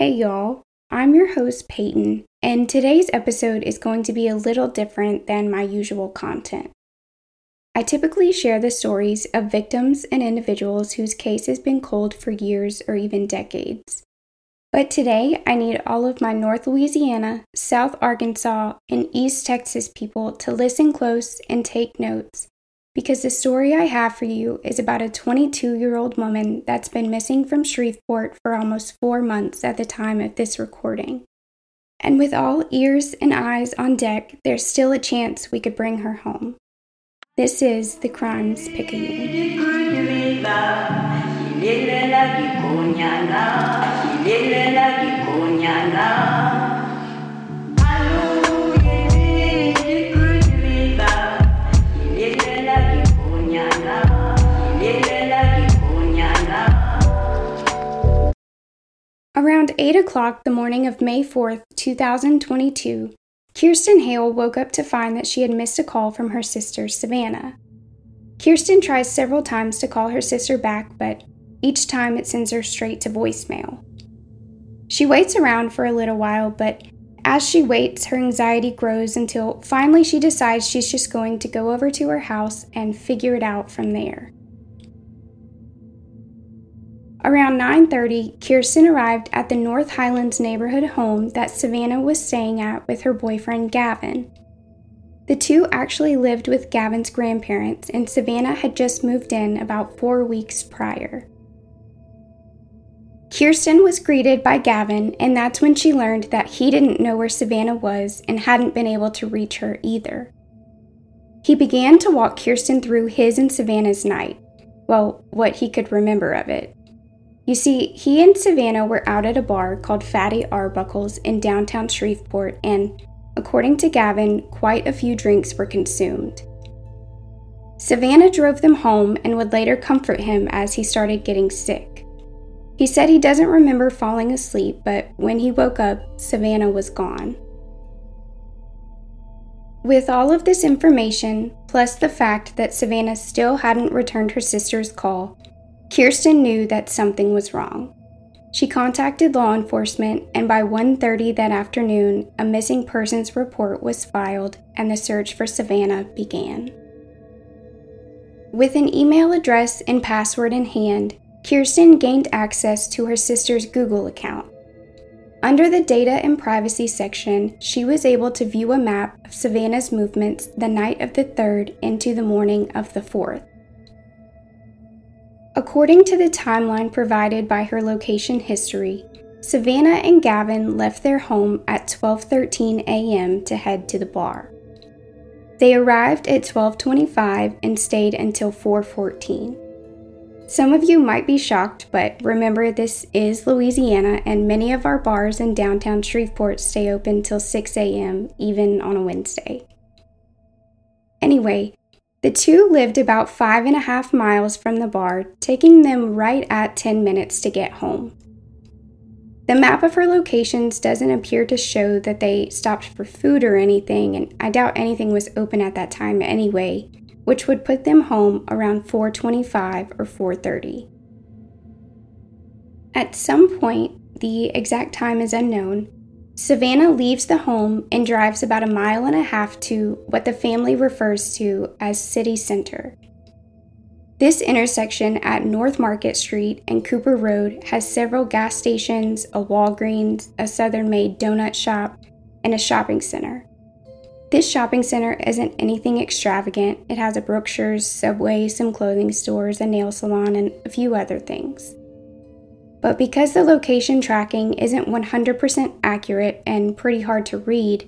Hey y'all, I'm your host Peyton, and today's episode is going to be a little different than my usual content. I typically share the stories of victims and individuals whose case has been cold for years or even decades. But today, I need all of my North Louisiana, South Arkansas, and East Texas people to listen close and take notes, because the story I have for you is about a 22-year-old woman that's been missing from Shreveport for almost 4 months at the time of this recording. And with all ears and eyes on deck, there's still a chance we could bring her home. This is the Crimes Picayune. Around 8 o'clock the morning of May 4th, 2022, Kirsten Hale woke up to find that she had missed a call from her sister, Savannah. Kirsten tries several times to call her sister back, but each time it sends her straight to voicemail. She waits around for a little while, but as she waits, her anxiety grows until finally she decides she's just going to go over to her house and figure it out from there. Around 9:30, Kirsten arrived at the North Highlands neighborhood home that Savannah was staying at with her boyfriend Gavin. The two actually lived with Gavin's grandparents, and Savannah had just moved in about 4 weeks prior. Kirsten was greeted by Gavin, and that's when she learned that he didn't know where Savannah was and hadn't been able to reach her either. He began to walk Kirsten through his and Savannah's night, well, what he could remember of it. You see, he and Savannah were out at a bar called Fatty Arbuckle's in downtown Shreveport, and, according to Gavin, quite a few drinks were consumed. Savannah drove them home and would later comfort him as he started getting sick. He said he doesn't remember falling asleep, but when he woke up, Savannah was gone. With all of this information, plus the fact that Savannah still hadn't returned her sister's call, Kirsten knew that something was wrong. She contacted law enforcement, and by 1:30 that afternoon, a missing persons report was filed and the search for Savannah began. With an email address and password in hand, Kirsten gained access to her sister's Google account. Under the Data and Privacy section, she was able to view a map of Savannah's movements the night of the 3rd into the morning of the 4th. According to the timeline provided by her location history, Savannah and Gavin left their home at 12:13 a.m. to head to the bar. They arrived at 12:25 and stayed until 4:14. Some of you might be shocked, but remember this is Louisiana and many of our bars in downtown Shreveport stay open till 6 a.m., even on a Wednesday. Anyway, the two lived about 5.5 miles from the bar, taking them right at 10 minutes to get home. The map of her locations doesn't appear to show that they stopped for food or anything, and I doubt anything was open at that time anyway, which would put them home around 4:25 or 4:30. At some point, the exact time is unknown, Savannah leaves the home and drives about 1.5 miles to what the family refers to as City Center. This intersection at North Market Street and Cooper Road has several gas stations, a Walgreens, a Southern Maid donut shop, and a shopping center. This shopping center isn't anything extravagant. It has a Brookshire's, Subway, some clothing stores, a nail salon, and a few other things. But because the location tracking isn't 100% accurate and pretty hard to read,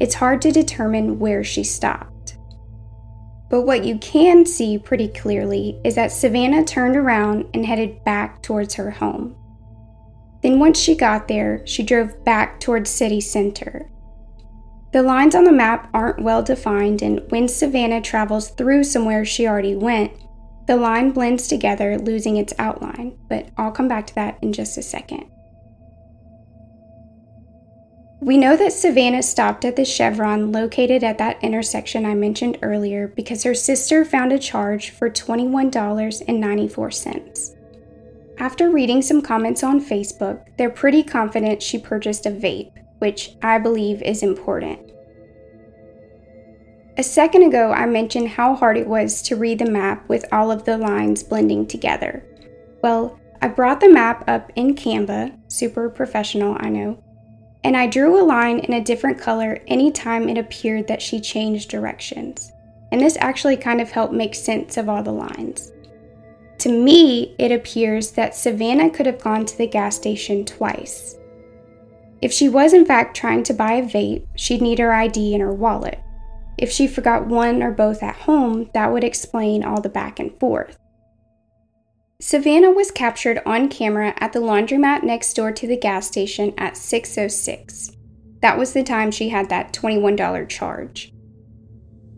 it's hard to determine where she stopped. But what you can see pretty clearly is that Savannah turned around and headed back towards her home. Then once she got there, she drove back towards City Center. The lines on the map aren't well defined, and when Savannah travels through somewhere she already went, the line blends together, losing its outline, but I'll come back to that in just a second. We know that Savannah stopped at the Chevron located at that intersection I mentioned earlier because her sister found a charge for $21.94. After reading some comments on Facebook, they're pretty confident she purchased a vape, which I believe is important. A second ago, I mentioned how hard it was to read the map with all of the lines blending together. Well, I brought the map up in Canva, super professional, I know, and I drew a line in a different color anytime it appeared that she changed directions. And this actually kind of helped make sense of all the lines. To me, it appears that Savannah could have gone to the gas station twice. If she was in fact trying to buy a vape, she'd need her ID and her wallet. If she forgot one or both at home, that would explain all the back and forth. Savannah was captured on camera at the laundromat next door to the gas station at 6:06. That was the time she had that $21 charge.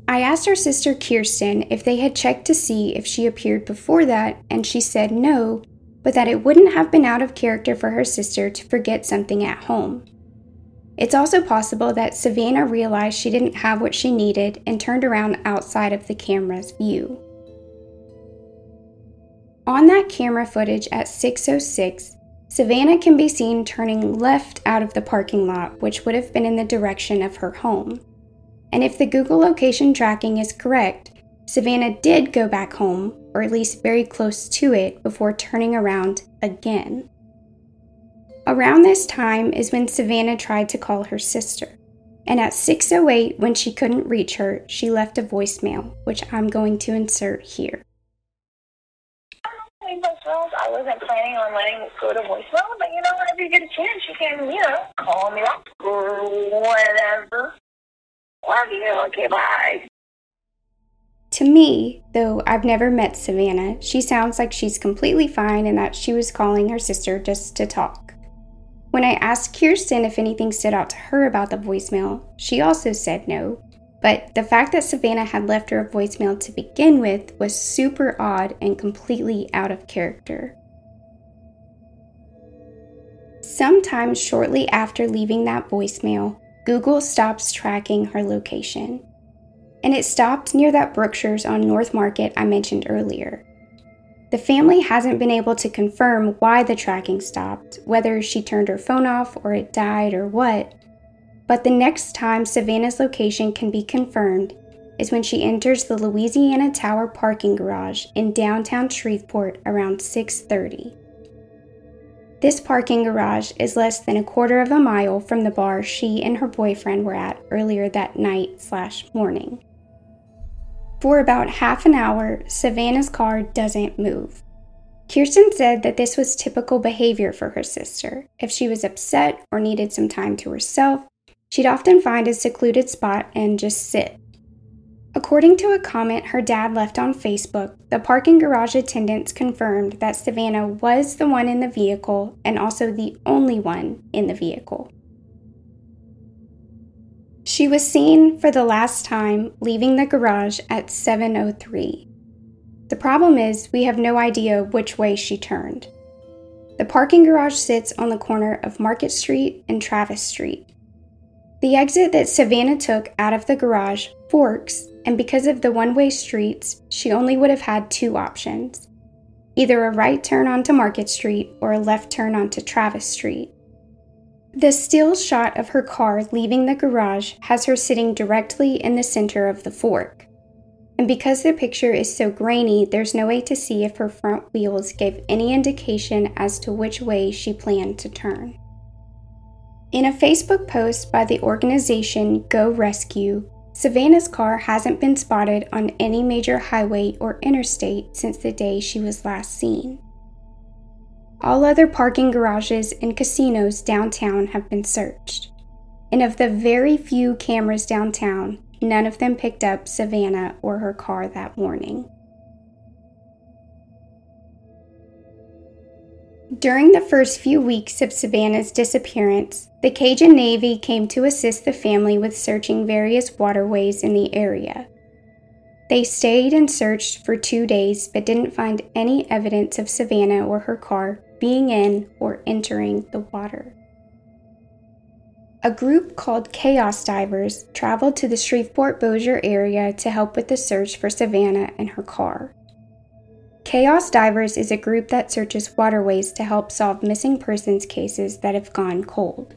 I asked her sister Kirsten if they had checked to see if she appeared before that, and she said no, but that it wouldn't have been out of character for her sister to forget something at home. It's also possible that Savannah realized she didn't have what she needed and turned around outside of the camera's view. On that camera footage at 6:06, Savannah can be seen turning left out of the parking lot, which would have been in the direction of her home. And if the Google location tracking is correct, Savannah did go back home, or at least very close to it, before turning around again. Around this time is when Savannah tried to call her sister, and at 6:08, when she couldn't reach her, she left a voicemail, which I'm going to insert here. I wasn't planning on letting it go to voicemail, but you know, whenever you get a chance, you can, you know, call me up or whatever. Love you, okay, bye. To me, though I've never met Savannah, she sounds like she's completely fine and that she was calling her sister just to talk. When I asked Kirsten if anything stood out to her about the voicemail, she also said no, but the fact that Savannah had left her a voicemail to begin with was super odd and completely out of character. Sometime shortly after leaving that voicemail, Google stops tracking her location, and it stopped near that Brookshire's on North Market I mentioned earlier. The family hasn't been able to confirm why the tracking stopped, whether she turned her phone off or it died or what, but the next time Savannah's location can be confirmed is when she enters the Louisiana Tower parking garage in downtown Shreveport around 6:30. This parking garage is less than a quarter of a mile from the bar she and her boyfriend were at earlier that night/morning. For about half an hour, Savannah's car doesn't move. Kirsten said that this was typical behavior for her sister. If she was upset or needed some time to herself, she'd often find a secluded spot and just sit. According to a comment her dad left on Facebook, the parking garage attendants confirmed that Savannah was the one in the vehicle and also the only one in the vehicle. She was seen for the last time leaving the garage at 7:03. The problem is we have no idea which way she turned. The parking garage sits on the corner of Market Street and Travis Street. The exit that Savannah took out of the garage forks, and because of the one-way streets, she only would have had two options, either a right turn onto Market Street or a left turn onto Travis Street. The still shot of her car leaving the garage has her sitting directly in the center of the fork, and because the picture is so grainy, there's no way to see if her front wheels gave any indication as to which way she planned to turn. In a Facebook post by the organization Go Rescue, Savannah's car hasn't been spotted on any major highway or interstate since the day she was last seen. All other parking garages and casinos downtown have been searched, and of the very few cameras downtown, none of them picked up Savannah or her car that morning. During the first few weeks of Savannah's disappearance, the Cajun Navy came to assist the family with searching various waterways in the area. They stayed and searched for 2 days but didn't find any evidence of Savannah or her car being in or entering the water. A group called Chaos Divers traveled to the Shreveport-Bossier area to help with the search for Savannah and her car. Chaos Divers is a group that searches waterways to help solve missing persons cases that have gone cold.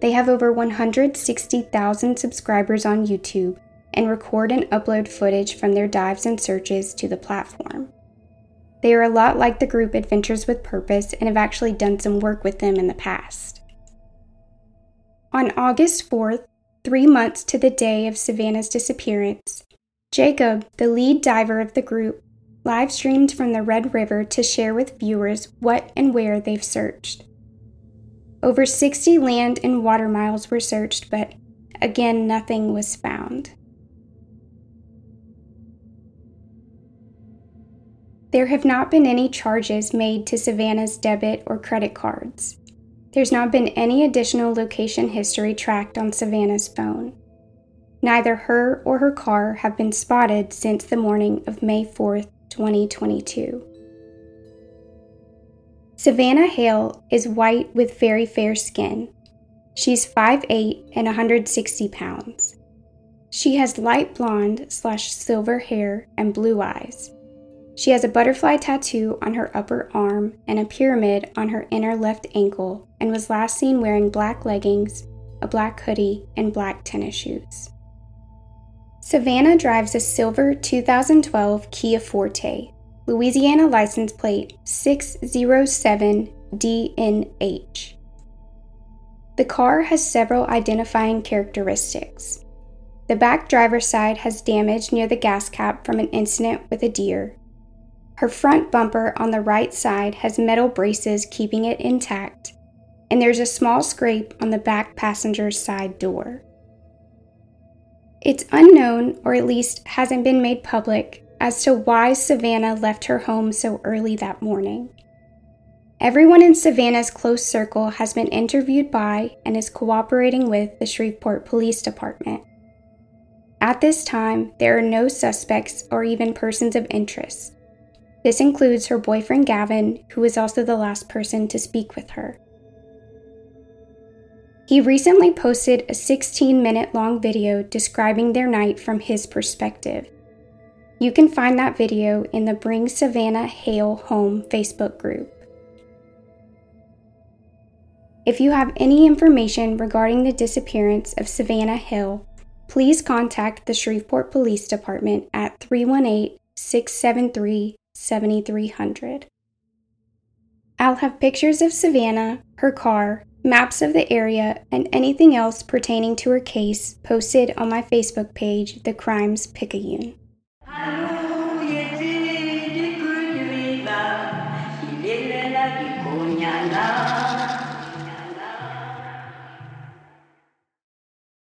They have over 160,000 subscribers on YouTube and record and upload footage from their dives and searches to the platform. They are a lot like the group Adventures with Purpose and have actually done some work with them in the past. On August 4th, 3 months to the day of Savannah's disappearance, Jacob, the lead diver of the group, live streamed from the Red River to share with viewers what and where they've searched. Over 60 land and water miles were searched, but again, nothing was found. There have not been any charges made to Savannah's debit or credit cards. There's not been any additional location history tracked on Savannah's phone. Neither her or her car have been spotted since the morning of May 4th, 2022. Savannah Hale is white with very fair skin. She's 5'8" and 160 pounds. She has light blonde/silver hair and blue eyes. She has a butterfly tattoo on her upper arm and a pyramid on her inner left ankle, and was last seen wearing black leggings, a black hoodie, and black tennis shoes. Savannah drives a silver 2012 Kia Forte, Louisiana license plate 607DNH. The car has several identifying characteristics. The back driver's side has damage near the gas cap from an incident with a deer. Her front bumper on the right side has metal braces keeping it intact, and there's a small scrape on the back passenger's side door. It's unknown, or at least hasn't been made public, as to why Savannah left her home so early that morning. Everyone in Savannah's close circle has been interviewed by and is cooperating with the Shreveport Police Department. At this time, there are no suspects or even persons of interest. This includes her boyfriend Gavin, who was also the last person to speak with her. He recently posted a 16-minute long video describing their night from his perspective. You can find that video in the Bring Savannah Hale Home Facebook group. If you have any information regarding the disappearance of Savannah Hale, please contact the Shreveport Police Department at 318-673-7300. I'll have pictures of Savannah, her car, maps of the area, and anything else pertaining to her case posted on my Facebook page, The Crimes Picayune.